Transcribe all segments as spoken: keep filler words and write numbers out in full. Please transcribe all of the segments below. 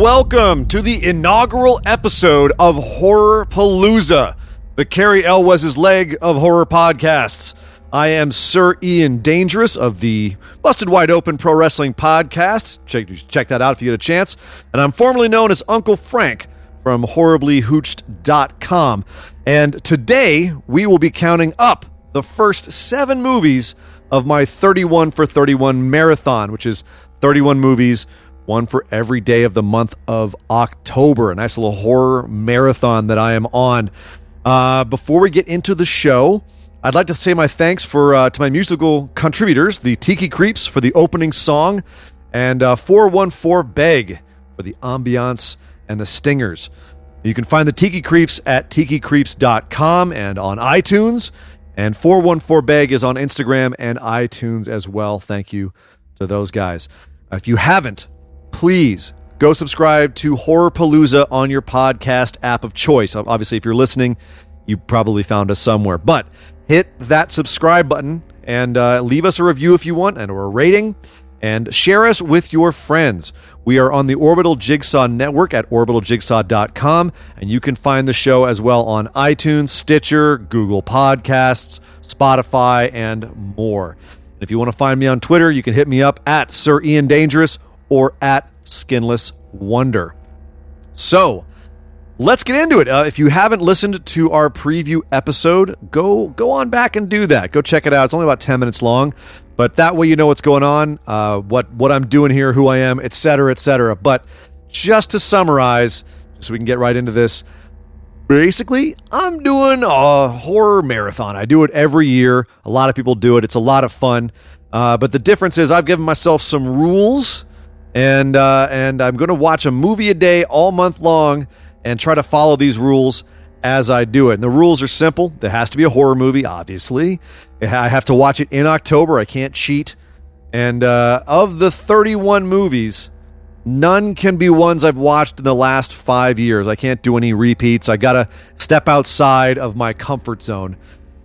welcome to the inaugural episode of Horror Palooza, the Cary Elwes' leg of horror podcasts. I am Sir Ian Dangerous of the Busted Wide Open Pro Wrestling Podcast. Check, check that out if you get a chance. And I'm formerly known as Uncle Frank from Horribly Hooched dot com. And today we will be counting up the first seven movies of my thirty-one for thirty-one marathon, which is thirty-one movies, one for every day of the month of October. A nice little horror marathon that I am on. Uh, before we get into the show, I'd like to say my thanks for uh, to my musical contributors, the Tiki Creeps for the opening song, and uh, four one four Beg for the ambiance and the stingers. You can find the Tiki Creeps at tiki creeps dot com and on iTunes, and four one four Beg is on Instagram and iTunes as well. Thank you to those guys. If you haven't, please go subscribe to Horrorpalooza on your podcast app of choice. Obviously, if you're listening, you probably found us somewhere, but hit that subscribe button and uh, leave us a review if you want, and or a rating, and share us with your friends. We are on the Orbital Jigsaw Network at orbital jigsaw dot com, and you can find the show as well on iTunes, Stitcher, Google Podcasts, Spotify, and more. And if you want to find me on Twitter, you can hit me up at Sir Ian Dangerous or at Skinless Wonder. So, let's get into it. Uh, if you haven't listened to our preview episode, go go on back and do that. Go check it out. It's only about ten minutes long, but that way you know what's going on, uh, what what I'm doing here, who I am, et cetera, et cetera. But just to summarize, so we can get right into this, basically, I'm doing a horror marathon. I do it every year. A lot of people do it. It's a lot of fun. Uh, but the difference is I've given myself some rules, and uh, and I'm going to watch a movie a day all month long and try to follow these rules as I do it. And the rules are simple. There has to be a horror movie, obviously. I have to watch it in October. I can't cheat. And uh, of the thirty-one movies, none can be ones I've watched in the last five years. I can't do any repeats. I got to step outside of my comfort zone.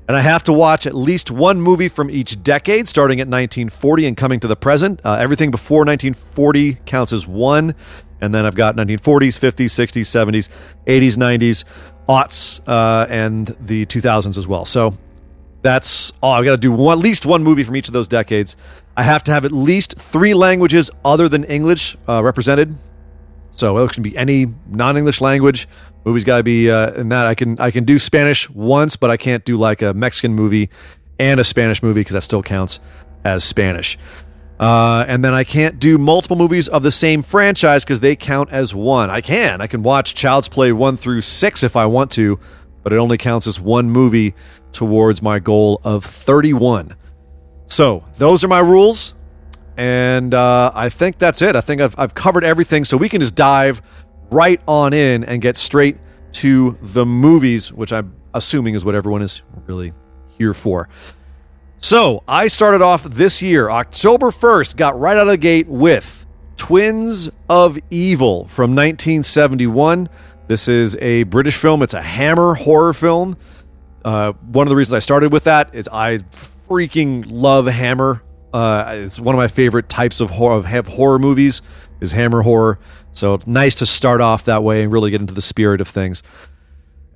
And I have to watch at least one movie from each decade, starting at nineteen forty and coming to the present. Uh, everything before nineteen forty counts as one. And then I've got nineteen forties, fifties, sixties, seventies, eighties, nineties, aughts, uh, and the two thousands as well. So that's all. I've got to do one, at least one movie from each of those decades. I have to have at least three languages other than English uh, represented. So it can be any non-English language. Movie's got to be uh, in that. I can I can do Spanish once, but I can't do like a Mexican movie and a Spanish movie because that still counts as Spanish. Uh, and then I can't do multiple movies of the same franchise because they count as one. I can. I can watch Child's Play one through six if I want to, but it only counts as one movie towards my goal of thirty-one. So those are my rules, and uh, I think that's it. I think I've, I've covered everything, so we can just dive right on in and get straight to the movies, which I'm assuming is what everyone is really here for. So, I started off this year, October first, got right out of the gate with Twins of Evil from nineteen seventy-one. This is a British film. It's a Hammer horror film. Uh, one of the reasons I started with that is I freaking love Hammer. Uh, it's one of my favorite types of horror, of horror movies is Hammer horror. So, it's nice to start off that way and really get into the spirit of things.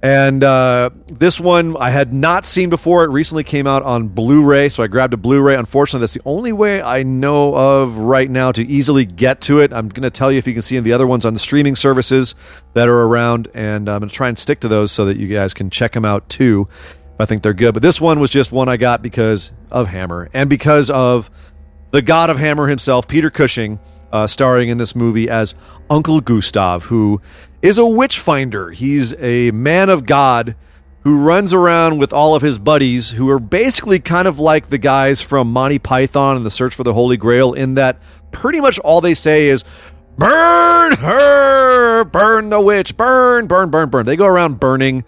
And uh, this one I had not seen before. It recently came out on Blu-ray, so I grabbed a Blu-ray. Unfortunately, that's the only way I know of right now to easily get to it. I'm going to tell you if you can see the other ones on the streaming services that are around, and I'm going to try and stick to those so that you guys can check them out too. I think they're good. But this one was just one I got because of Hammer and because of the God of Hammer himself, Peter Cushing, uh, starring in this movie as Uncle Gustav, who is a witch finder. He's a man of God who runs around with all of his buddies who are basically kind of like the guys from Monty Python and the Search for the Holy Grail, in that pretty much all they say is, burn her, burn the witch, burn, burn, burn, burn. They go around burning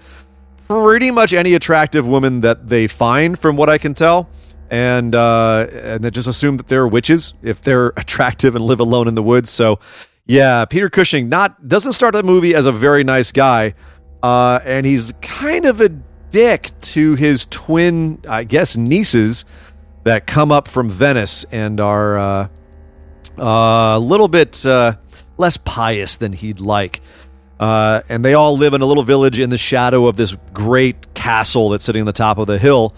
pretty much any attractive woman that they find, from what I can tell. And, uh, and they just assume that they're witches if they're attractive and live alone in the woods. So yeah, Peter Cushing not doesn't start the movie as a very nice guy, uh, and he's kind of a dick to his twin, I guess, nieces that come up from Venice and are uh, uh, a little bit, uh, a less pious than he'd like. Uh, and they all live in a little village in the shadow of this great castle that's sitting on the top of the hill,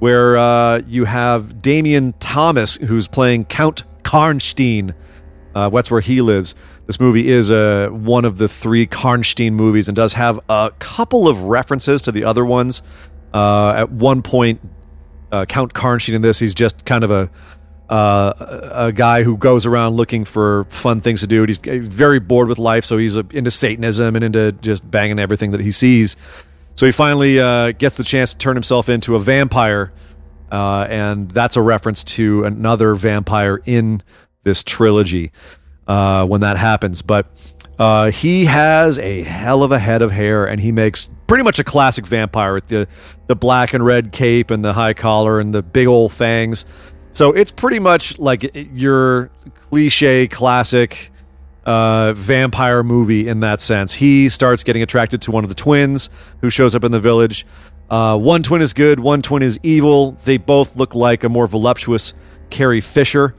where uh, you have Damien Thomas, who's playing Count Karnstein. Uh, that's where he lives. This movie is uh, one of the three Karnstein movies and does have a couple of references to the other ones. Uh, at one point, uh, Count Karnstein in this, he's just kind of a uh, a guy who goes around looking for fun things to do. And he's very bored with life, so he's into Satanism and into just banging everything that he sees. So he finally uh, gets the chance to turn himself into a vampire, uh, and that's a reference to another vampire in this trilogy uh, when that happens. But uh, he has a hell of a head of hair, and he makes pretty much a classic vampire with the, the black and red cape and the high collar and the big old fangs. So it's pretty much like your cliche classic uh, vampire movie in that sense. He starts getting attracted to one of the twins who shows up in the village. Uh, one twin is good, one twin is evil. They both look like a more voluptuous Carrie Fisher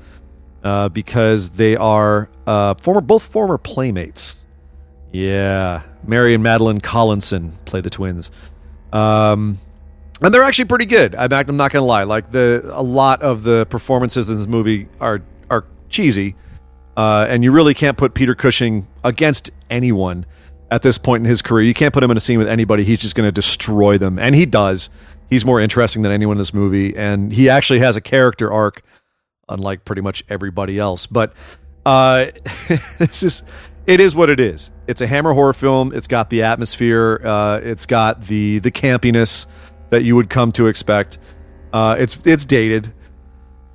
uh, because they are uh, former, both former playmates. Yeah, Mary and Madeline Collinson play the twins, um, and they're actually pretty good. I'm not, I'm not going to lie; like the a lot of the performances in this movie are are cheesy, uh, and you really can't put Peter Cushing against anyone at this point in his career. You can't put him in a scene with anybody; he's just going to destroy them, and he does. He's more interesting than anyone in this movie, and he actually has a character arc, unlike pretty much everybody else. But uh, this is. It is what it is. It's a Hammer horror film. It's got the atmosphere. Uh, it's got the the campiness that you would come to expect. Uh, it's it's dated,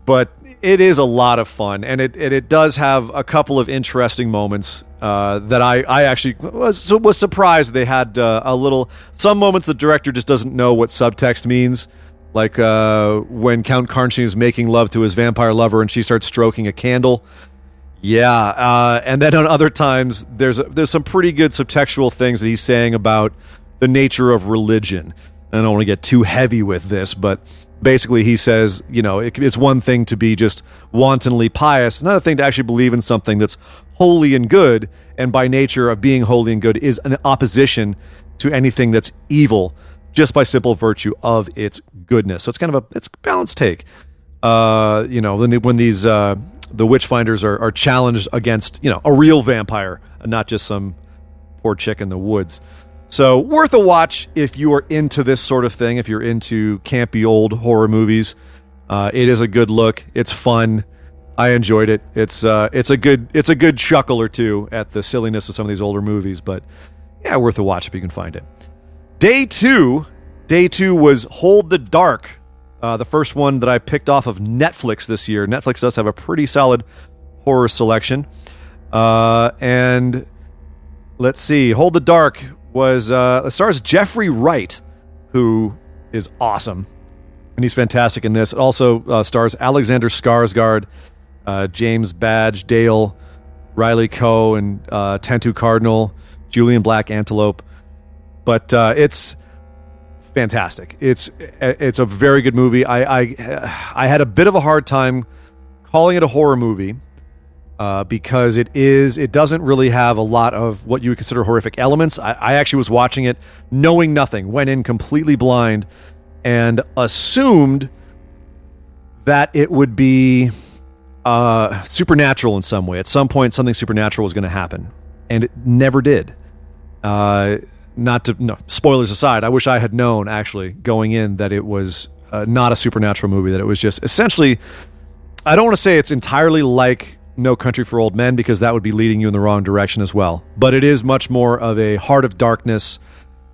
but it is a lot of fun, and it and it does have a couple of interesting moments uh, that I I actually was was surprised they had uh, a little. Some moments the director just doesn't know what subtext means, like uh, when Count Karnstein is making love to his vampire lover and she starts stroking a candle. Yeah, uh, and then on other times, there's there's some pretty good subtextual things that he's saying about the nature of religion. And I don't want to get too heavy with this, but basically he says, you know, it, it's one thing to be just wantonly pious. It's another thing to actually believe in something that's holy and good, and by nature of being holy and good is an opposition to anything that's evil just by simple virtue of its goodness. So it's kind of a it's a balanced take. Uh, you know, when, they, when these... Uh, The Witchfinders are, are challenged against, you know, a real vampire and not just some poor chick in the woods. So worth a watch if you are into this sort of thing, if you're into campy old horror movies. Uh, it is a good look. It's fun. I enjoyed it. It's uh, it's a good it's a good chuckle or two at the silliness of some of these older movies, but yeah, worth a watch if you can find it. Day two. Day two was Hold the Dark. Uh, the first one that I picked off of Netflix this year. Netflix does have a pretty solid horror selection. Uh, and let's see. Hold the Dark was uh, stars Jeffrey Wright, who is awesome. And he's fantastic in this. It also uh, stars Alexander Skarsgård, uh, James Badge, Dale, Riley Coe, and uh, Tentu Cardinal, Julian Black Antelope. But uh, it's... fantastic. It's it's a very good movie. I, I I had a bit of a hard time calling it a horror movie uh, because it is it doesn't really have a lot of what you would consider horrific elements. I, I actually was watching it knowing nothing, went in completely blind, and assumed that it would be uh, supernatural in some way. At some point, something supernatural was going to happen, and it never did. Uh, Not to no spoilers aside, I wish I had known actually going in that it was uh, not a supernatural movie. That it was just essentially, I don't want to say it's entirely like No Country for Old Men because that would be leading you in the wrong direction as well. But it is much more of a Heart of Darkness,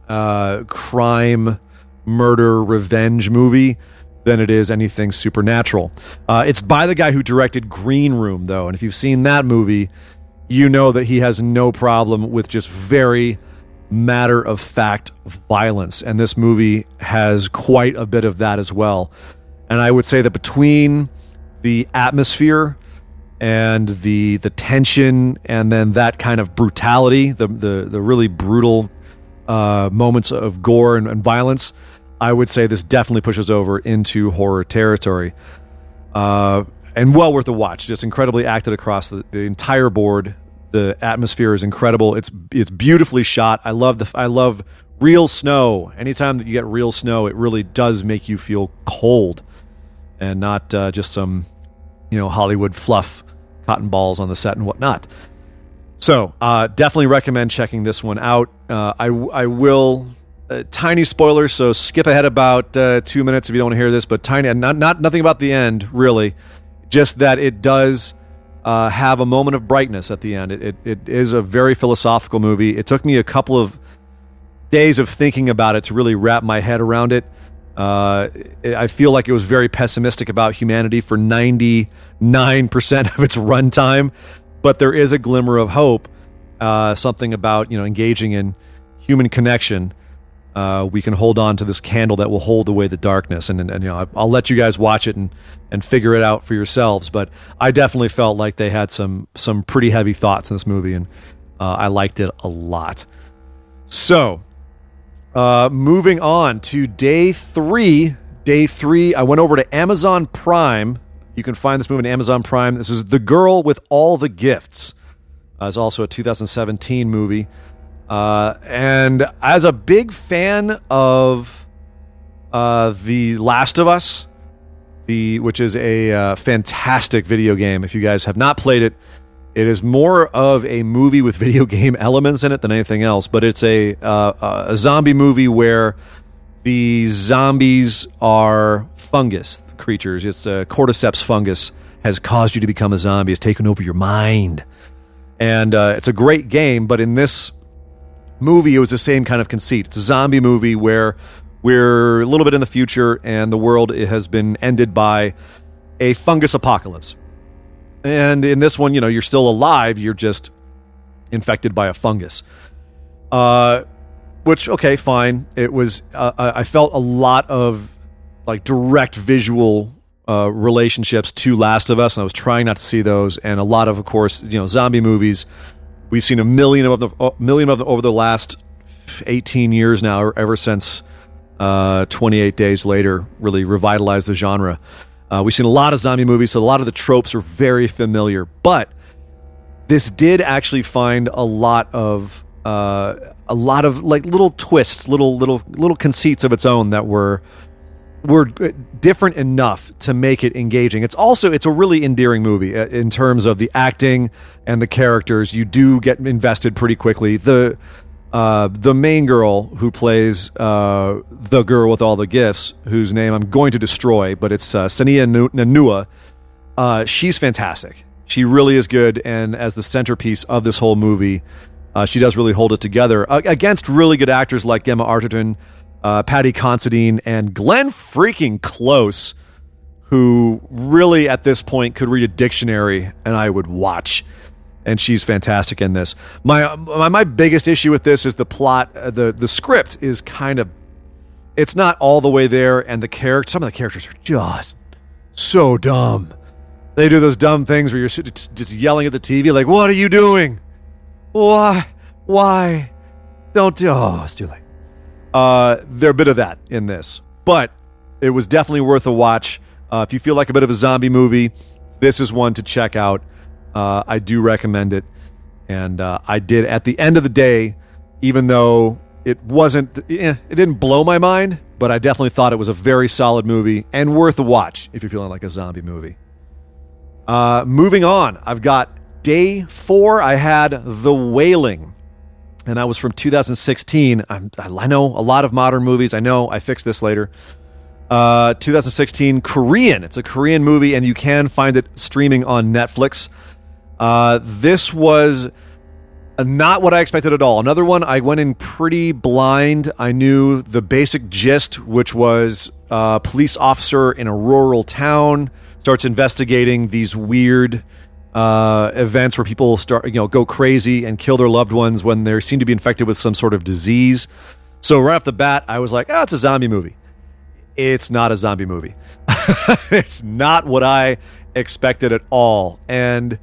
uh, crime, murder, revenge movie than it is anything supernatural. Uh, it's by the guy who directed Green Room though, and if you've seen that movie, you know that he has no problem with just very matter-of-fact violence, and this movie has quite a bit of that as well. And I would say that between the atmosphere and the the tension and then that kind of brutality, the the, the really brutal uh, moments of gore and, and violence, I would say this definitely pushes over into horror territory. Uh, and well worth a watch. Just incredibly acted across the, the entire board. The atmosphere is incredible. It's it's beautifully shot. I love the I love real snow. Anytime that you get real snow, it really does make you feel cold, and not uh, just some you know Hollywood fluff, cotton balls on the set and whatnot. So uh, definitely recommend checking this one out. Uh, I I will. Uh, tiny spoiler, so skip ahead about uh, two minutes if you don't want to hear this. But tiny, not not nothing about the end really, just that it does uh, have a moment of brightness at the end. It, it it is a very philosophical movie. It took me a couple of days of thinking about it to really wrap my head around it. Uh, it I feel like it was very pessimistic about humanity for ninety-nine percent of its runtime, but there is a glimmer of hope. Uh, something about you know engaging in human connection. Uh, we can hold on to this candle that will hold away the darkness, and, and, and you know, I'll let you guys watch it and, and figure it out for yourselves. But I definitely felt like they had some some pretty heavy thoughts in this movie, and uh, I liked it a lot. So, uh, moving on to day three. Day three, I went over to Amazon Prime. You can find this movie on Amazon Prime. This is The Girl with All the Gifts. Uh, it's also a two thousand seventeen movie. Uh, and as a big fan of uh, The Last of Us, the which is a uh, fantastic video game. If you guys have not played it, it is more of a movie with video game elements in it than anything else. But it's a, uh, a zombie movie where the zombies are fungus creatures. It's a cordyceps fungus has caused you to become a zombie. It's taken over your mind. And uh, it's a great game, but in this movie, it was the same kind of conceit. It's a zombie movie where we're a little bit in the future and the world has been ended by a fungus apocalypse. And in this one, you know, you're still alive. You're just infected by a fungus. Uh, which, okay, fine. It was, uh, I felt a lot of like direct visual uh, relationships to Last of Us, and I was trying not to see those. And a lot of, of course, you know, zombie movies. We've seen a million of them, a million of them over the last eighteen years now, or ever since uh, twenty-eight Days Later really revitalized the genre. Uh, we've seen a lot of zombie movies, so a lot of the tropes are very familiar. But this did actually find a lot of uh, a lot of like little twists, little little little conceits of its own that were were different enough to make it engaging. It's also, it's a really endearing movie in terms of the acting and the characters. You do get invested pretty quickly. The, uh, the main girl who plays, uh, the girl with all the gifts, whose name I'm going to destroy, but it's, uh, Sania Nanua. Uh, she's fantastic. She really is good. And as the centerpiece of this whole movie, uh, she does really hold it together uh, against really good actors like Gemma Arterton, Uh, Patty Considine, and Glenn freaking Close, who really at this point could read a dictionary and I would watch. And she's fantastic in this. My my, my biggest issue with this is the plot. Uh, the the script is kind of, it's not all the way there, and the character, some of the characters are just so dumb. They do those dumb things where you're just yelling at the T V like, "What are you doing? Why? Why? Don't do." Oh, it's too late. Uh, there's a bit of that in this, but it was definitely worth a watch. Uh, if you feel like a bit of a zombie movie, this is one to check out. Uh, I do recommend it. And, uh, I did at the end of the day, even though it wasn't, eh, it didn't blow my mind, but I definitely thought it was a very solid movie and worth a watch if you're feeling like a zombie movie. Uh, moving on, I've got day four. I had The Wailing. And that was from two thousand sixteen. I'm, I know a lot of modern movies. I know I fixed this later. Uh, two thousand sixteen Korean. It's a Korean movie, and you can find it streaming on Netflix. Uh, this was not what I expected at all. Another one, I went in pretty blind. I knew the basic gist, which was a police officer in a rural town starts investigating these weird Uh, events where people start, you know, go crazy and kill their loved ones when they seem to be infected with some sort of disease. So right off the bat, I was like, "Oh, it's a zombie movie." It's not a zombie movie. It's not what I expected at all. And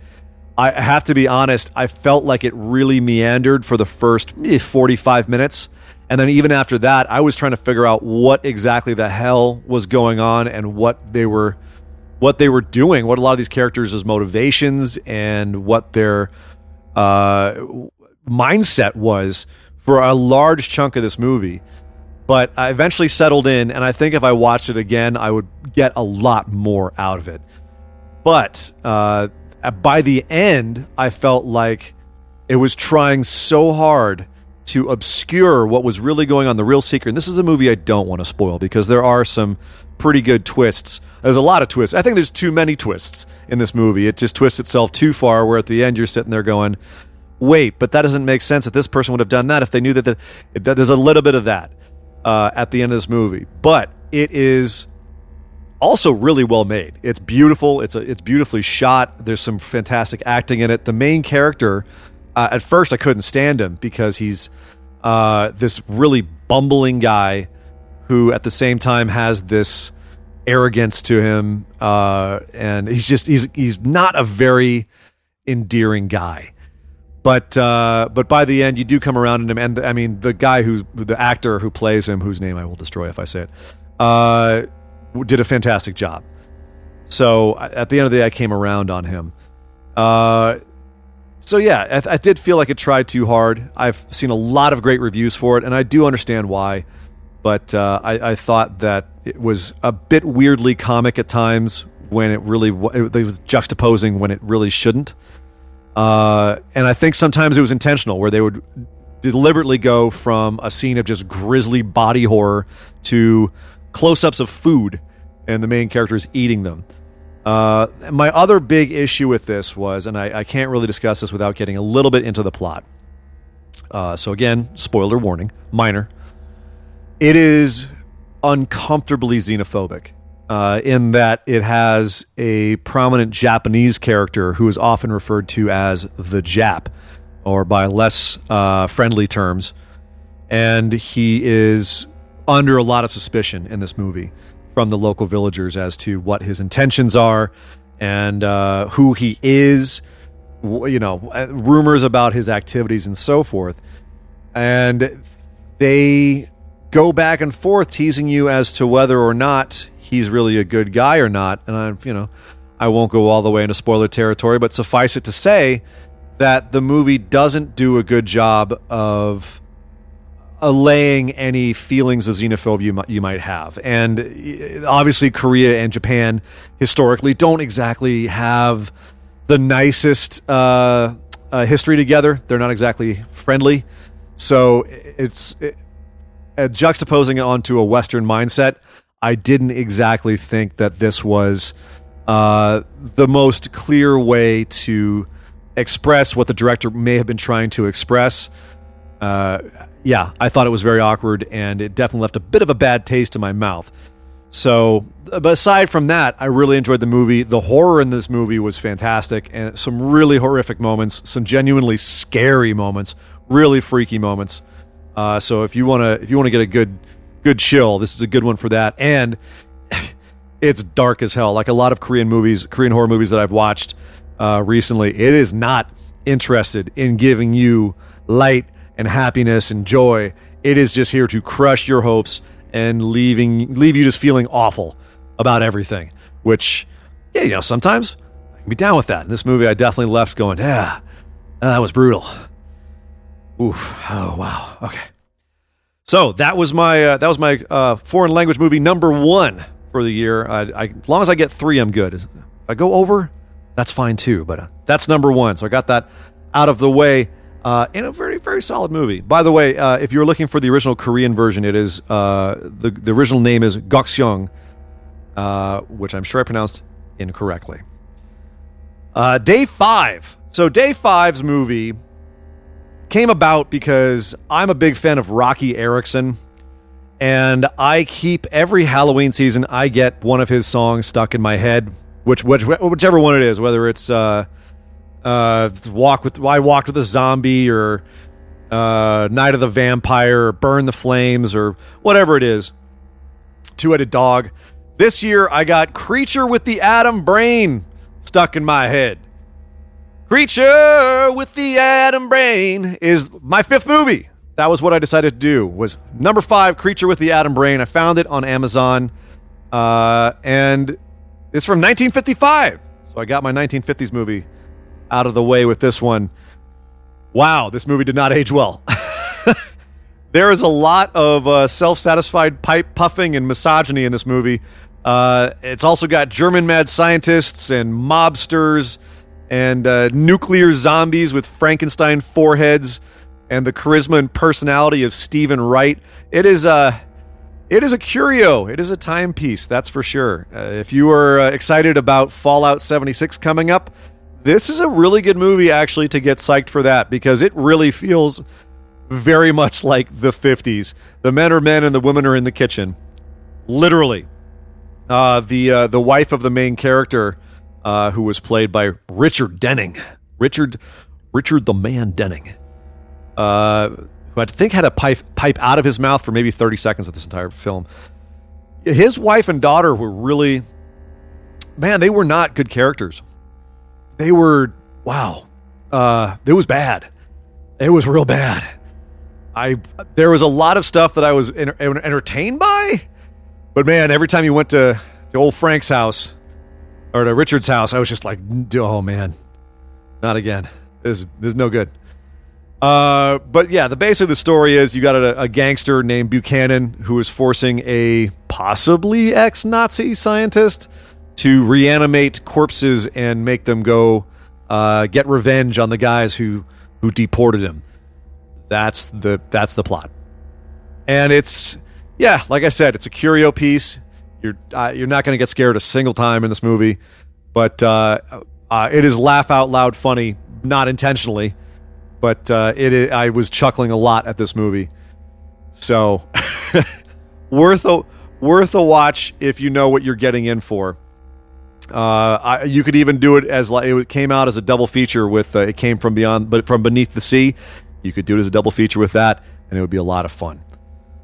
I have to be honest, I felt like it really meandered for the first forty-five minutes. And then even after that, I was trying to figure out what exactly the hell was going on and what they were what they were doing, what a lot of these characters' motivations and what their uh, mindset was for a large chunk of this movie. But I eventually settled in, and I think if I watched it again, I would get a lot more out of it. But uh, by the end, I felt like it was trying so hard to obscure what was really going on, the real secret. And this is a movie I don't want to spoil because there are some pretty good twists. There's a lot of twists. I think there's too many twists in this movie. It just twists itself too far where at the end you're sitting there going, wait, but that doesn't make sense that this person would have done that if they knew that, the, that there's a little bit of that uh, at the end of this movie. But it is also really well made. It's beautiful. It's a, it's beautifully shot. There's some fantastic acting in it. The main character... Uh, at first, I couldn't stand him because he's uh, this really bumbling guy who at the same time has this arrogance to him. Uh, and he's just he's he's not a very endearing guy. But uh, but by the end, you do come around in him. And I mean, the guy who's the actor who plays him, whose name I will destroy if I say it, uh, did a fantastic job. So at the end of the day, I came around on him. Uh So yeah, I, I did feel like it tried too hard. I've seen a lot of great reviews for it, and I do understand why. But uh, I, I thought that it was a bit weirdly comic at times when it really it, it was juxtaposing when it really shouldn't. Uh, and I think sometimes it was intentional, where they would deliberately go from a scene of just grisly body horror to close-ups of food, and the main character is eating them. Uh, my other big issue with this was, and I, I can't really discuss this without getting a little bit into the plot. Uh, so again, spoiler warning, minor. It is uncomfortably xenophobic, uh, in that it has a prominent Japanese character who is often referred to as the Jap, or by less uh, friendly terms. And he is under a lot of suspicion in this movie from the local villagers as to what his intentions are and uh, who he is, you know, rumors about his activities and so forth. And they go back and forth teasing you as to whether or not he's really a good guy or not. And I, you know, I won't go all the way into spoiler territory, but suffice it to say that the movie doesn't do a good job of allaying any feelings of xenophobia you might have. And obviously Korea and Japan historically don't exactly have the nicest uh, uh, history together. They're not exactly friendly. So it's it, uh, juxtaposing it onto a Western mindset. I didn't exactly think that this was uh, the most clear way to express what the director may have been trying to express. Uh, yeah, I thought it was very awkward, and it definitely left a bit of a bad taste in my mouth. So, but aside from that, I really enjoyed the movie. The horror in this movie was fantastic, and some really horrific moments, some genuinely scary moments, really freaky moments. Uh, so, if you want to, if you want to get a good, good chill, this is a good one for that. And it's dark as hell. Like a lot of Korean movies, Korean horror movies that I've watched uh, recently, it is not interested in giving you light and happiness and joy. It is just here to crush your hopes and leaving leave you just feeling awful about everything, which, yeah, you know, sometimes I can be down with that. In this movie, I definitely left going, yeah, that was brutal. Oof. Oh, wow. Okay. So that was my uh, that was my uh, foreign language movie number one for the year. I, I, as long as I get three, I'm good. If I go over, that's fine too, but uh, that's number one. So I got that out of the way. Uh, and a very, very solid movie. By the way, uh, if you're looking for the original Korean version, it is uh, the the original name is Gokseong, uh, which I'm sure I pronounced incorrectly. Uh, day five. So day five's movie came about because I'm a big fan of Rocky Erickson, and I keep every Halloween season I get one of his songs stuck in my head, which, which whichever one it is, whether it's. Uh, Uh, walk with I walked with a zombie, or uh, Night of the Vampire, or Burn the Flames, or whatever it is. Two-Headed Dog. This year, I got Creature with the Atom Brain stuck in my head. Creature with the Atom Brain is my fifth movie. That was what I decided to do. Was number five, Creature with the Atom Brain. I found it on Amazon, uh, and it's from nineteen fifty-five. So I got my nineteen fifties movie out of the way with this one. wow, this movie did not age well. There is a lot of uh, self-satisfied pipe puffing and misogyny in this movie. Uh, it's also got German mad scientists and mobsters and uh, nuclear zombies with Frankenstein foreheads and the charisma and personality of Stephen Wright. It is a, it is a curio. It is a timepiece, that's for sure. Uh, if you are uh, excited about Fallout seventy-six coming up, this is a really good movie, actually, to get psyched for that, because it really feels very much like the fifties. The men are men and the women are in the kitchen. Literally. Uh, the uh, the wife of the main character, uh, who was played by Richard Denning. Richard Richard the Man Denning. Uh, who I think had a pipe, pipe out of his mouth for maybe thirty seconds of this entire film. His wife and daughter were really... Man, they were not good characters. They were... Wow. Uh, it was bad. It was real bad. I there was a lot of stuff that I was enter- entertained by, but man, every time you went to, to old Frank's house or to Richard's house, I was just like, oh man, not again. This, this is no good. Uh, but yeah, the base of the story is you got a, a gangster named Buchanan who is forcing a possibly ex-Nazi scientist to reanimate corpses and make them go uh, get revenge on the guys who who deported him. That's the that's the plot, and it's yeah, like I said, it's a curio piece. You're uh, you're not going to get scared a single time in this movie, but uh, uh, it is laugh out loud funny, not intentionally, but uh, it is, I was chuckling a lot at this movie, so worth a worth a watch if you know what you're getting in for. Uh, I, you could even do it as like it came out as a double feature with uh, it came from beyond, but from beneath the sea. You could do it as a double feature with that, and it would be a lot of fun.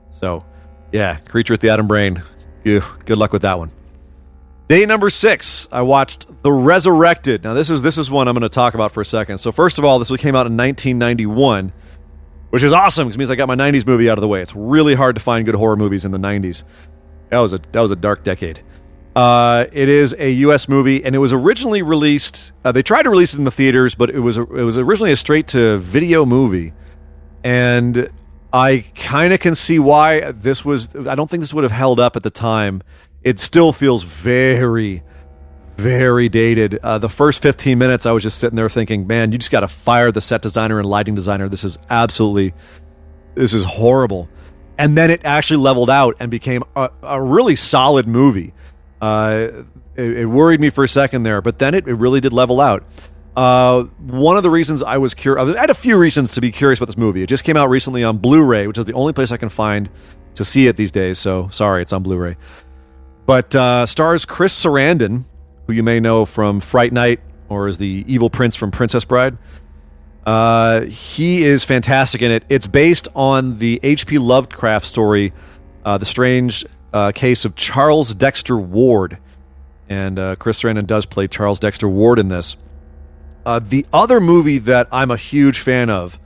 So, yeah, Creature with the Atom Brain. Ew, good luck with that one. Day number six, I watched The Resurrected. Now, this is this is one I'm going to talk about for a second. So, first of all, this one came out in nineteen ninety-one, which is awesome because it means I got my nineties movie out of the way. It's really hard to find good horror movies in the nineties. That was a that was a dark decade. Uh, it is a U S movie, and it was originally released. Uh, they tried to release it in the theaters, but it was a, it was originally a straight to video movie, and I kind of can see why this was. I don't think this would have held up at the time. It still feels very, very dated. Uh, the first fifteen minutes, I was just sitting there thinking, "Man, you just got to fire the set designer and lighting designer. This is absolutely, this is horrible." And then it actually leveled out and became a, a really solid movie. Uh, it, it worried me for a second there, but then it, it really did level out. Uh, one of the reasons I was curious, I had a few reasons to be curious about this movie. It just came out recently on Blu-ray, which is the only place I can find to see it these days. So sorry, it's on Blu-ray, but, uh, stars Chris Sarandon, who you may know from Fright Night or is the evil prince from Princess Bride. Uh, he is fantastic in it. It's based on the H P Lovecraft story, uh, The Strange Uh, case of Charles Dexter Ward, and uh, Chris Sarandon does play Charles Dexter Ward in this. Uh, the other movie that I'm a huge fan of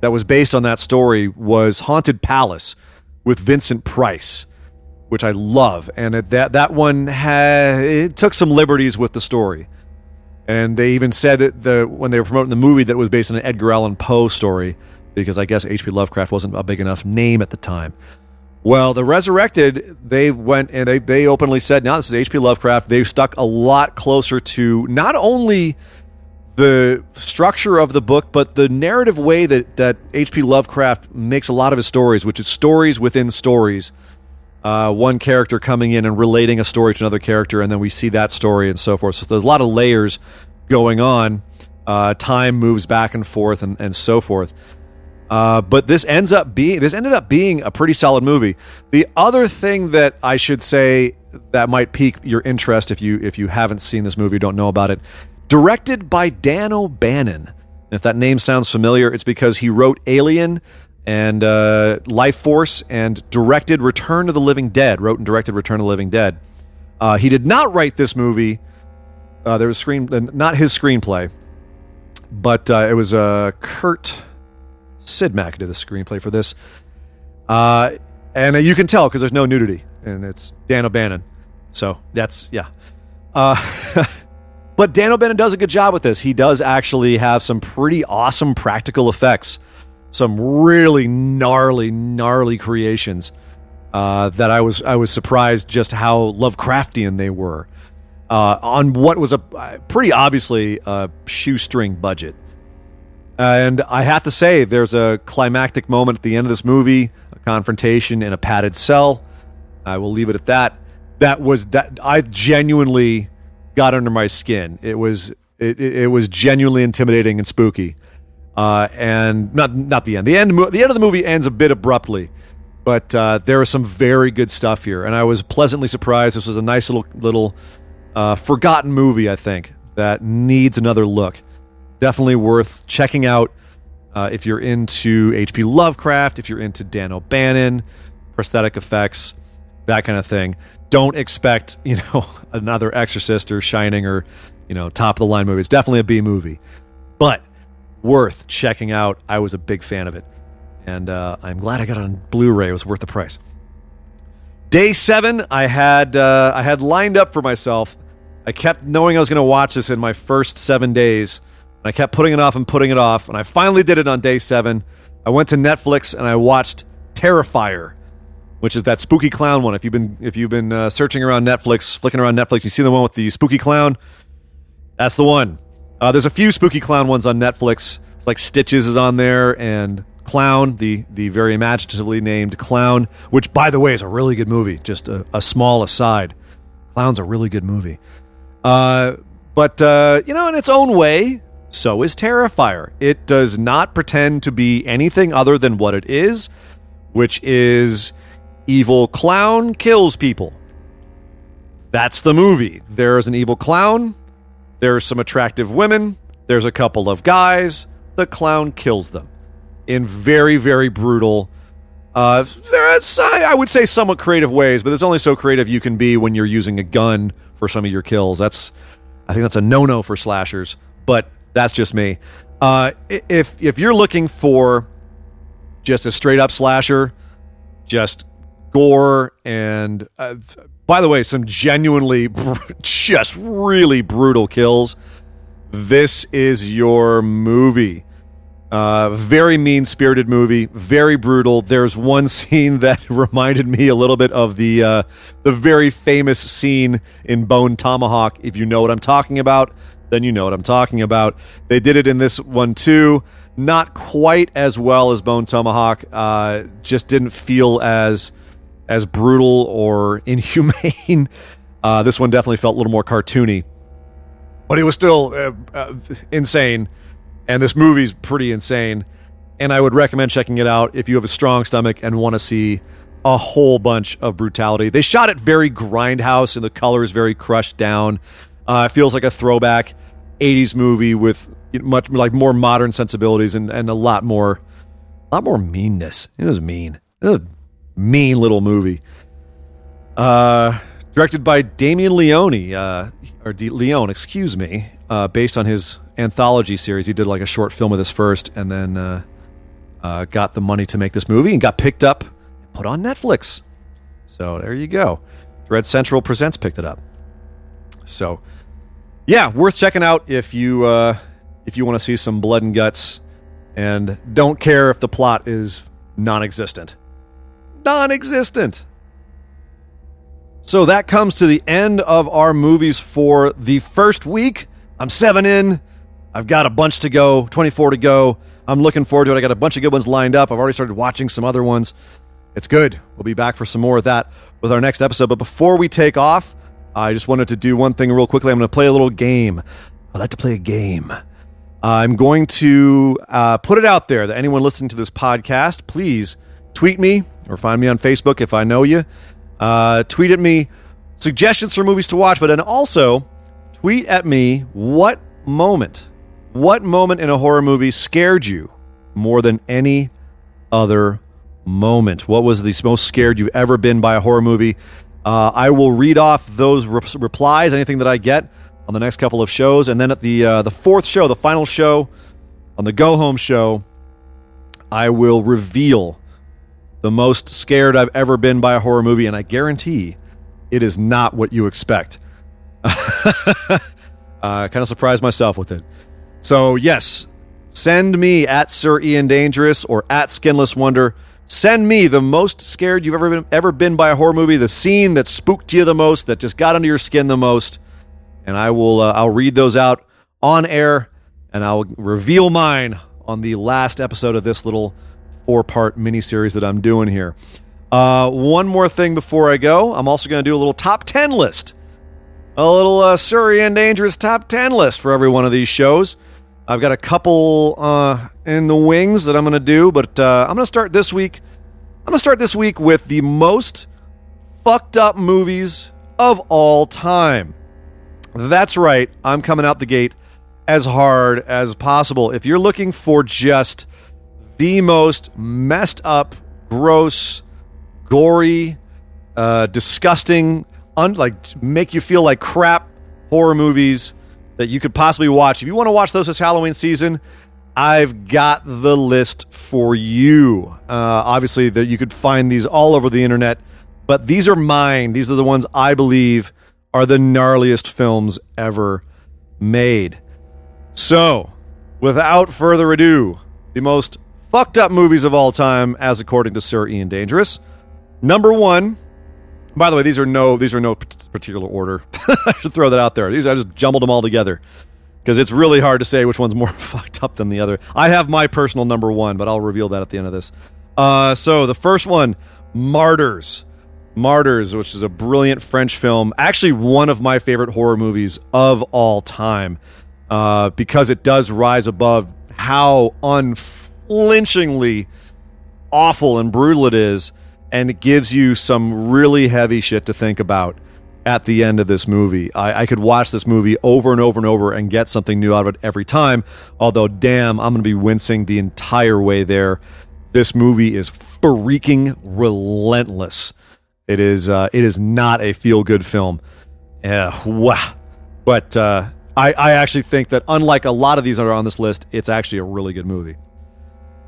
that was based on that story was Haunted Palace with Vincent Price, which I love, and it, that that one had, it took some liberties with the story, and they even said that the when they were promoting the movie that it was based on an Edgar Allan Poe story, because I guess H P Lovecraft wasn't a big enough name at the time. Well, The Resurrected, they went and they, they openly said, now this is H P Lovecraft. They've stuck a lot closer to not only the structure of the book, but the narrative way that, that H P Lovecraft makes a lot of his stories, which is stories within stories. Uh, one character coming in and relating a story to another character, and then we see that story and so forth. So there's a lot of layers going on. Uh, time moves back and forth and, and so forth. Uh, but this ends up being this ended up being a pretty solid movie. The other thing that I should say that might pique your interest if you if you haven't seen this movie, don't know about it, directed by Dan O'Bannon. And if that name sounds familiar, it's because he wrote Alien and uh, Life Force and directed Return of the Living Dead. Wrote and directed Return of the Living Dead. Uh, he did not write this movie. Uh, there was screen not his screenplay, but uh, it was a uh, Kurt. Sid Mack did the screenplay for this. Uh, and uh, you can tell because there's no nudity and it's Dan O'Bannon. So that's, yeah. Uh, But Dan O'Bannon does a good job with this. He does actually have some pretty awesome practical effects, some really gnarly, gnarly creations uh, that I was I was surprised just how Lovecraftian they were uh, on what was a pretty obviously a shoestring budget. And I have to say, there's a climactic moment at the end of this movie, a confrontation in a padded cell. I will leave it at that. That was that I genuinely got under my skin. It was it, it was genuinely intimidating and spooky. Uh, and not not the end. The end the end of the movie ends a bit abruptly, but uh, there is some very good stuff here, and I was pleasantly surprised. This was a nice little little uh, forgotten movie, I think, that needs another look. Definitely worth checking out uh, if you're into H P Lovecraft, if you're into Dan O'Bannon, prosthetic effects, that kind of thing. Don't expect, you know, another Exorcist or Shining or, you know, top of the line movie. It's definitely a B movie, but worth checking out. I was a big fan of it, and uh, I'm glad I got it on Blu-ray. It was worth the price. Day seven, I had uh, I had lined up for myself. I kept knowing I was going to watch this in my first seven days, and I kept putting it off and putting it off, and I finally did it on day seven. I went to Netflix and I watched Terrifier, which is that spooky clown one. If you've been if you've been uh, searching around Netflix, flicking around Netflix, you see the one with the spooky clown? That's the one. Uh, there's a few spooky clown ones on Netflix. It's like Stitches is on there, and Clown, the the very imaginatively named Clown, which, by the way, is a really good movie. Just a, a small aside. Clown's a really good movie. Uh, but, uh, you know, in its own way, so is Terrifier. It does not pretend to be anything other than what it is, which is... evil clown kills people. That's the movie. There's an evil clown. There's some attractive women. There's a couple of guys. The clown kills them in very, very brutal, uh, I would say somewhat creative ways, but there's only so creative you can be when you're using a gun for some of your kills. That's, I think that's a no-no for slashers, but that's just me. Uh, if, if you're looking for just a straight up slasher, just gore and, uh, by the way, some genuinely br- just really brutal kills. This is your movie. Uh, very mean-spirited movie, very brutal. There's one scene that reminded me a little bit of the uh, the very famous scene in Bone Tomahawk. If you know what I'm talking about, then you know what I'm talking about. They did it in this one too. Not quite as well as Bone Tomahawk. Uh, just didn't feel as... as brutal or inhumane. Uh, this one definitely felt a little more cartoony, but it was still uh, uh, insane. And this movie's pretty insane. And I would recommend checking it out if you have a strong stomach and want to see a whole bunch of brutality. They shot it very grindhouse, and the color is very crushed down. Uh, it feels like a throwback eighties movie with much like more modern sensibilities and, and a lot more, a lot more meanness. It was mean. It was mean little movie. Uh, directed by Damien Leone, uh, or D- Leone, excuse me, uh, based on his anthology series. He did like a short film of this first, and then uh, uh, got the money to make this movie and got picked up and put on Netflix. So there you go. Dread Central Presents picked it up. So, yeah, worth checking out if you uh, if you want to see some blood and guts and don't care if the plot is non-existent. non-existent. So that comes to the end of our movies for the first week. I'm seven in. I've got a bunch to go, twenty-four to go. I'm looking forward to it. I got a bunch of good ones lined up. I've already started watching some other ones. It's good. We'll be back for some more of that with our next episode. But before we take off, I just wanted to do one thing real quickly. I'm going to play a little game. I like to play a game. I'm going to uh, put it out there that anyone listening to this podcast, please tweet me or find me on Facebook if I know you. Uh, tweet at me suggestions for movies to watch, but then also tweet at me what moment, what moment in a horror movie scared you more than any other moment? What was the most scared you've ever been by a horror movie? Uh, I will read off those re- replies, anything that I get on the next couple of shows. And then at the uh, the fourth show, the final show, on the go-home show, I will reveal the most scared I've ever been by a horror movie, and I guarantee it is not what you expect. Uh, kind of surprised myself with it. So yes, send me at Sir Ian Dangerous or at Skinless Wonder. Send me the most scared you've ever been, ever been by a horror movie, the scene that spooked you the most, that just got under your skin the most, and I will uh, I'll read those out on air, and I'll reveal mine on the last episode of this little four-part miniseries that I'm doing here. Uh, one more thing before I go. I'm also going to do a little top ten list. A little uh, Sir Ian Dangerous top ten list for every one of these shows. I've got a couple uh, in the wings that I'm going to do, but uh, I'm going to start this week. I'm going to start this week with the most fucked up movies of all time. That's right. I'm coming out the gate as hard as possible. If you're looking for just the most messed up, gross, gory, uh, disgusting, un- like make you feel like crap horror movies that you could possibly watch, if you want to watch those this Halloween season, I've got the list for you. Uh, obviously, that you could find these all over the internet, but these are mine. These are the ones I believe are the gnarliest films ever made. So, without further ado, the most fucked up movies of all time, as according to Sir Ian Dangerous. Number one. By the way, these are no these are no particular order. I should throw that out there. These I just jumbled them all together because it's really hard to say which one's more fucked up than the other. I have my personal number one, but I'll reveal that at the end of this. Uh, so the first one, Martyrs. Martyrs, which is a brilliant French film. Actually, one of my favorite horror movies of all time uh, because it does rise above how unflinchingly awful and brutal it is. And it gives you some really heavy shit to think about at the end of this movie. I, I could watch this movie over and over and over and get something new out of it every time. Although, damn, I'm going to be wincing the entire way there. This movie is freaking relentless. It is uh, it is not a feel-good film. Uh, wow. But uh, I, I actually think that unlike a lot of these that are on this list, it's actually a really good movie.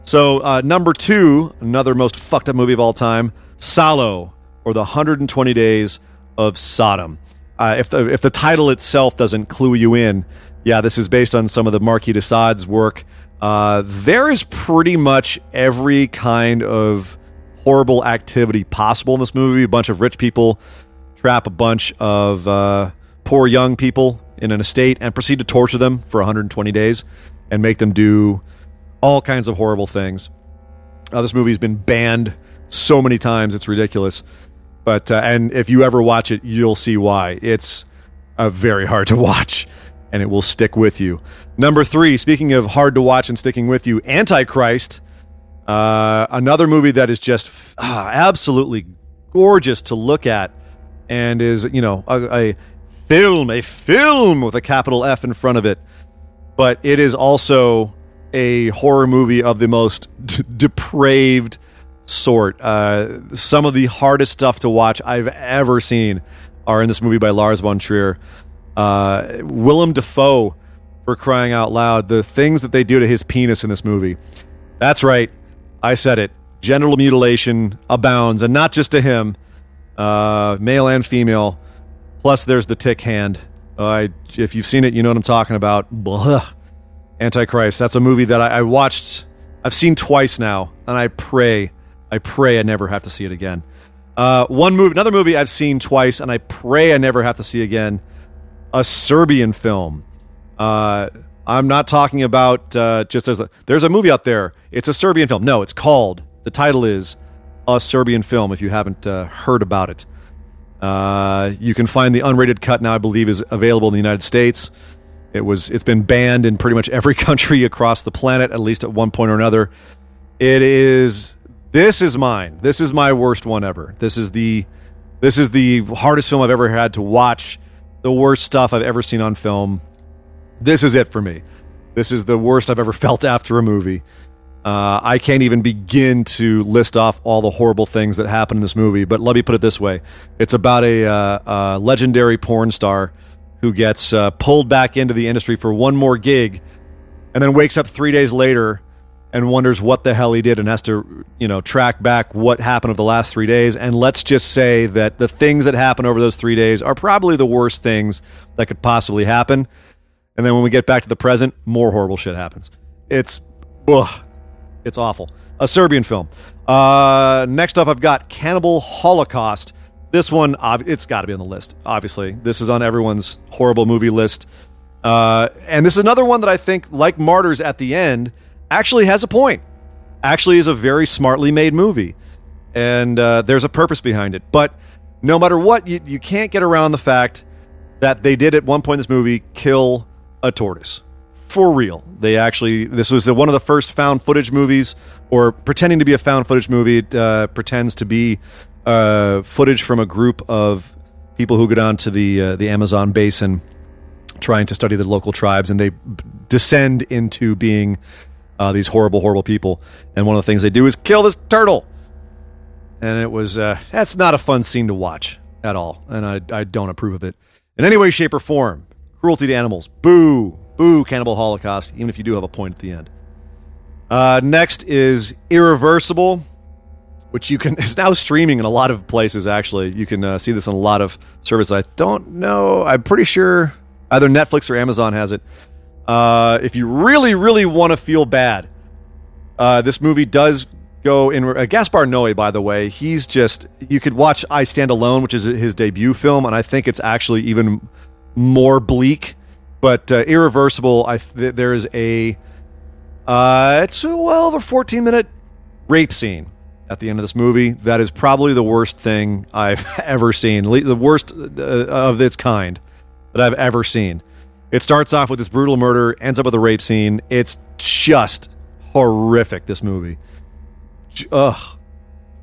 So, uh, number two, another most fucked up movie of all time, Salo, or The one hundred twenty Days of Sodom. Uh, if the if the title itself doesn't clue you in, yeah, this is based on some of the Marquis de Sade's work. Uh, there is pretty much every kind of horrible activity possible in this movie. A bunch of rich people trap a bunch of uh, poor young people in an estate and proceed to torture them for one hundred twenty days and make them do all kinds of horrible things. Uh, this movie's been banned so many times, it's ridiculous. But uh, and if you ever watch it, you'll see why. It's uh, very hard to watch, and it will stick with you. Number three, speaking of hard to watch and sticking with you, Antichrist, uh, another movie that is just uh, absolutely gorgeous to look at, and is, you know, a, a film, a film with a capital F in front of it. But it is also a horror movie of the most d- depraved sort. Uh, some of the hardest stuff to watch I've ever seen are in this movie by Lars von Trier. Uh, Willem Dafoe, for crying out loud, the things that they do to his penis in this movie. That's right, I said it. Genital mutilation abounds, and not just to him, uh, male and female. Plus, there's the tick hand. Uh, I, if you've seen it, you know what I'm talking about. Blah. Antichrist, that's a movie that I, I watched, I've seen twice now, and I pray, I pray I never have to see it again. Uh, one movie, another movie I've seen twice, and I pray I never have to see again, A Serbian Film. Uh, I'm not talking about uh, just, there's a, there's a movie out there, it's a Serbian film. No, it's called, the title is A Serbian Film, if you haven't uh, heard about it. Uh, you can find the unrated cut now, I believe, is available in the United States. It was, it's been banned in pretty much every country across the planet, at least at one point or another. It is, this is mine. This is my worst one ever. This is the, this is the hardest film I've ever had to watch. The worst stuff I've ever seen on film. This is it for me. This is the worst I've ever felt after a movie. Uh, I can't even begin to list off all the horrible things that happened in this movie, but let me put it this way. It's about a, uh, a legendary porn star who gets uh, pulled back into the industry for one more gig and then wakes up three days later and wonders what the hell he did and has to, you know, track back what happened over the last three days. And let's just say that the things that happen over those three days are probably the worst things that could possibly happen. And then when we get back to the present, more horrible shit happens. It's, ugh, it's awful. A Serbian Film. Uh, next up, I've got Cannibal Holocaust. This one, it's got to be on the list, obviously. This is on everyone's horrible movie list. Uh, and this is another one that I think, like Martyrs at the end, actually has a point. Actually is a very smartly made movie. And uh, there's a purpose behind it. But no matter what, you, you can't get around the fact that they did at one point in this movie kill a tortoise. For real. They actually, this was the, one of the first found footage movies, or pretending to be a found footage movie. It uh, pretends to be uh, footage from a group of people who go down to the uh, the Amazon basin trying to study the local tribes, and they b- descend into being uh, these horrible, horrible people. And one of the things they do is kill this turtle. And it was, uh, that's not a fun scene to watch at all. And I, I don't approve of it in any way, shape, or form. Cruelty to animals. Boo. Boo, Cannibal Holocaust, even if you do have a point at the end. Uh, next is Irreversible, which you can, it's now streaming in a lot of places, actually. You can uh, see this on a lot of services. I don't know. I'm pretty sure either Netflix or Amazon has it. Uh, if you really, really want to feel bad, uh, this movie does go in. Uh, Gaspar Noé, by the way, he's just, you could watch I Stand Alone, which is his debut film, and I think it's actually even more bleak. But uh, Irreversible, I th- there is a uh, twelve or fourteen minute rape scene at the end of this movie. That is probably the worst thing I've ever seen, Le- the worst uh, of its kind that I've ever seen. It starts off with this brutal murder, ends up with a rape scene. It's just horrific, this movie. J- Ugh,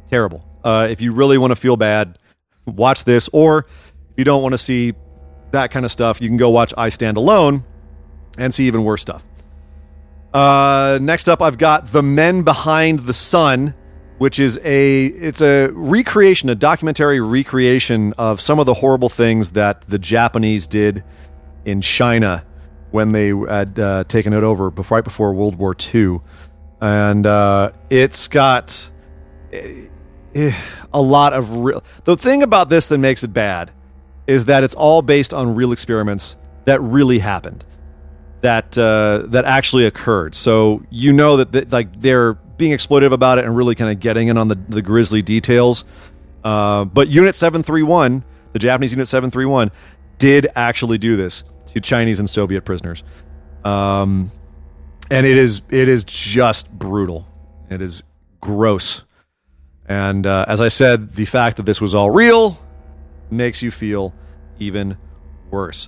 terrible. Uh, if you really want to feel bad, watch this. Or if you don't want to see that kind of stuff, you can go watch I Stand Alone and see even worse stuff. Uh, next up, I've got The Men Behind the Sun, which is a it's a recreation, a documentary recreation of some of the horrible things that the Japanese did in China when they had uh, taken it over before, right before World War Two. And uh, it's got a, a lot of real... The thing about this that makes it bad is that it's all based on real experiments that really happened, that uh, that actually occurred. So you know that th- like they're being exploitive about it and really kind of getting in on the, the grisly details. Uh, but Unit seven thirty-one, the Japanese Unit seven thirty-one, did actually do this to Chinese and Soviet prisoners. Um, and it is it is just brutal. It is gross. And uh, as I said, the fact that this was all real makes you feel even worse.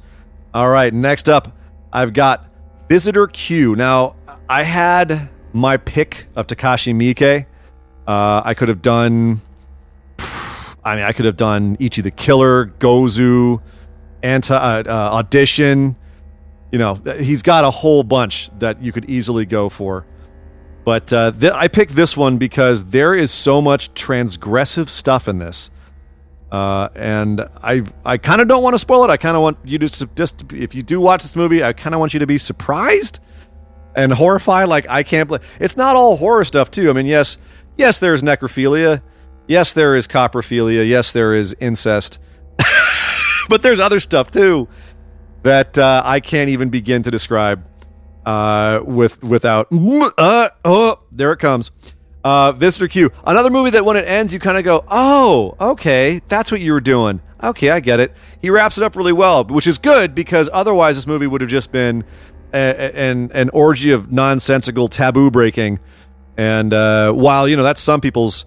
All right, next up, I've got Visitor Q. Now, I had my pick of Takashi Miike. Uh, I could have done, I mean, I could have done Ichi the Killer, Gozu, Anti uh, uh, Audition. You know, he's got a whole bunch that you could easily go for. But uh, th- I picked this one because there is so much transgressive stuff in this. Uh, and I I kind of don't want to spoil it. I kind of want you to just, if you do watch this movie, I kind of want you to be surprised and horrified. Like, I can't believe it's not all horror stuff too. I mean, yes, yes, there's necrophilia. Yes, there is coprophilia. Yes, there is incest, but there's other stuff too that, uh, I can't even begin to describe, uh, with, without, uh, oh, there it comes. Uh, Visitor Q, another movie that when it ends, you kind of go, oh, okay, that's what you were doing. Okay, I get it. He wraps it up really well, which is good because otherwise this movie would have just been a, a, an, an orgy of nonsensical taboo breaking. And uh, while, you know, that's some people's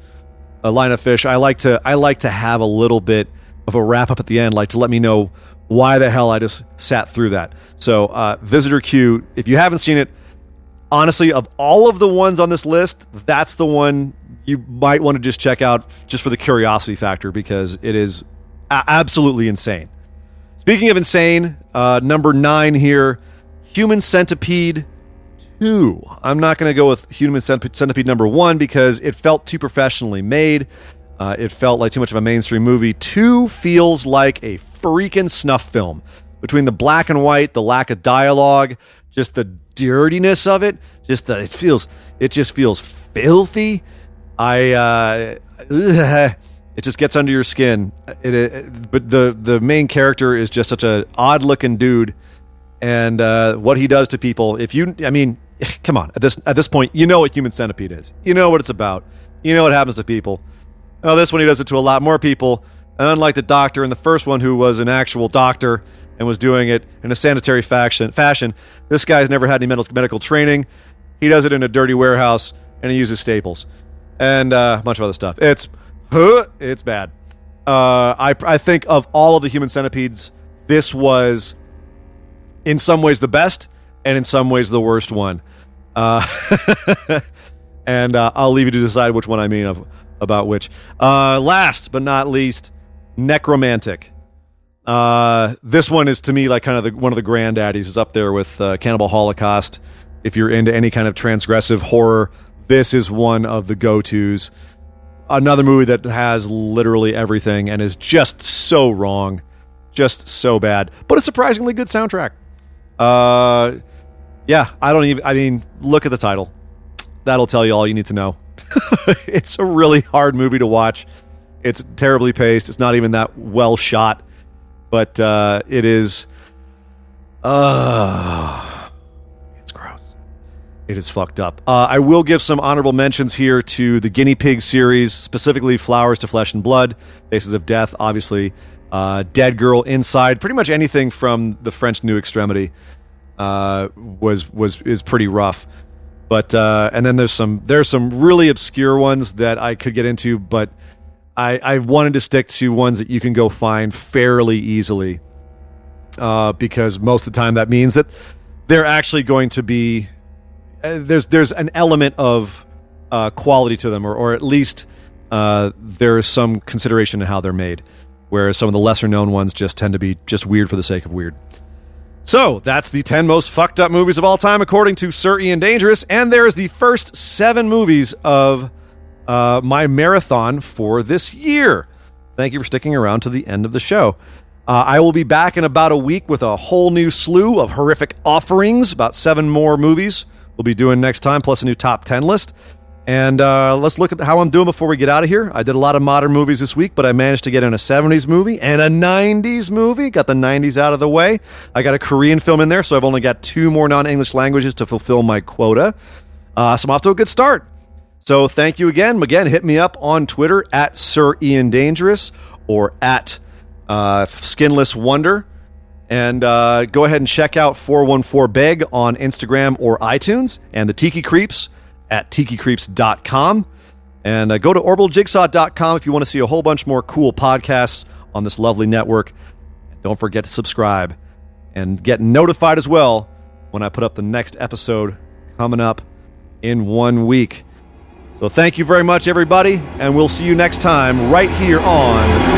uh, line of fish, I like to I like to have a little bit of a wrap up at the end, like to let me know why the hell I just sat through that. So uh, Visitor Q, if you haven't seen it, honestly, of all of the ones on this list, that's the one you might want to just check out just for the curiosity factor because it is a- absolutely insane. Speaking of insane, uh, number nine here, Human Centipede two. I'm not going to go with Human Centipede number one because it felt too professionally made. Uh, it felt like too much of a mainstream movie. Two feels like a freaking snuff film. Between the black and white, the lack of dialogue, just the dirtiness of it, just the, it feels, it just feels filthy. I, uh, ugh, it just gets under your skin. It, it, but the, the main character is just such an odd looking dude. and uh, what he does to people. If you, I mean, come on, at this at this point, you know what Human Centipede is. You know what it's about. You know what happens to people. Oh, this one, he does it to a lot more people. And unlike the doctor in the first one, who was an actual doctor and was doing it in a sanitary fashion, fashion, this guy's never had any medical training. He does it in a dirty warehouse, and he uses staples and uh, a bunch of other stuff. It's huh, it's bad. Uh, I I think of all of the Human Centipedes, this was in some ways the best, and in some ways the worst one. Uh, and uh, I'll leave you to decide which one I mean of about which. Uh, last but not least, Necromantic. Uh, this one is to me like kind of the, one of the granddaddies. Is up there with uh, Cannibal Holocaust. If you're into any kind of transgressive horror, this is one of the go-tos. Another movie that has literally everything and is just so wrong, just so bad, but a surprisingly good soundtrack. Uh, yeah, I don't even, I mean, look at the title. That'll tell you all you need to know. It's a really hard movie to watch. It's terribly paced. It's not even that well shot, but uh, it is. Uh, it's gross. It is fucked up. Uh, I will give some honorable mentions here to the Guinea Pig series, specifically Flowers to Flesh and Blood, Faces of Death, obviously, uh, Dead Girl, Inside. Pretty much anything from the French New Extremity uh, was was is pretty rough. But uh, and then there's some there's some really obscure ones that I could get into, but. I, I wanted to stick to ones that you can go find fairly easily uh, because most of the time that means that they're actually going to be uh, there's there's an element of uh, quality to them, or, or at least uh, there is some consideration in how they're made, whereas some of the lesser known ones just tend to be just weird for the sake of weird. So that's the ten most fucked up movies of all time according to Sir Ian Dangerous, and there is the first seven movies of Uh, my marathon for this year. Thank you for sticking around to the end of the show. Uh, I will be back in about a week with a whole new slew of horrific offerings. About seven more movies we'll be doing next time, plus a new top ten list. And uh, let's look at how I'm doing before we get out of here. I did a lot of modern movies this week, but I managed to get in a seventies movie and a nineties movie. Got the nineties out of the way. I got a Korean film in there, so I've only got two more non-English languages to fulfill my quota. Uh, so I'm off to a good start. So thank you again. Again, hit me up on Twitter at Sir Ian Dangerous or at uh, Skinless Wonder. And uh, go ahead and check out four one four Beg on Instagram or iTunes, and the Tiki Creeps at tiki creeps dot com. And uh, go to orbital jigsaw dot com if you want to see a whole bunch more cool podcasts on this lovely network. And don't forget to subscribe and get notified as well when I put up the next episode coming up in one week. So thank you very much, everybody, and we'll see you next time right here on...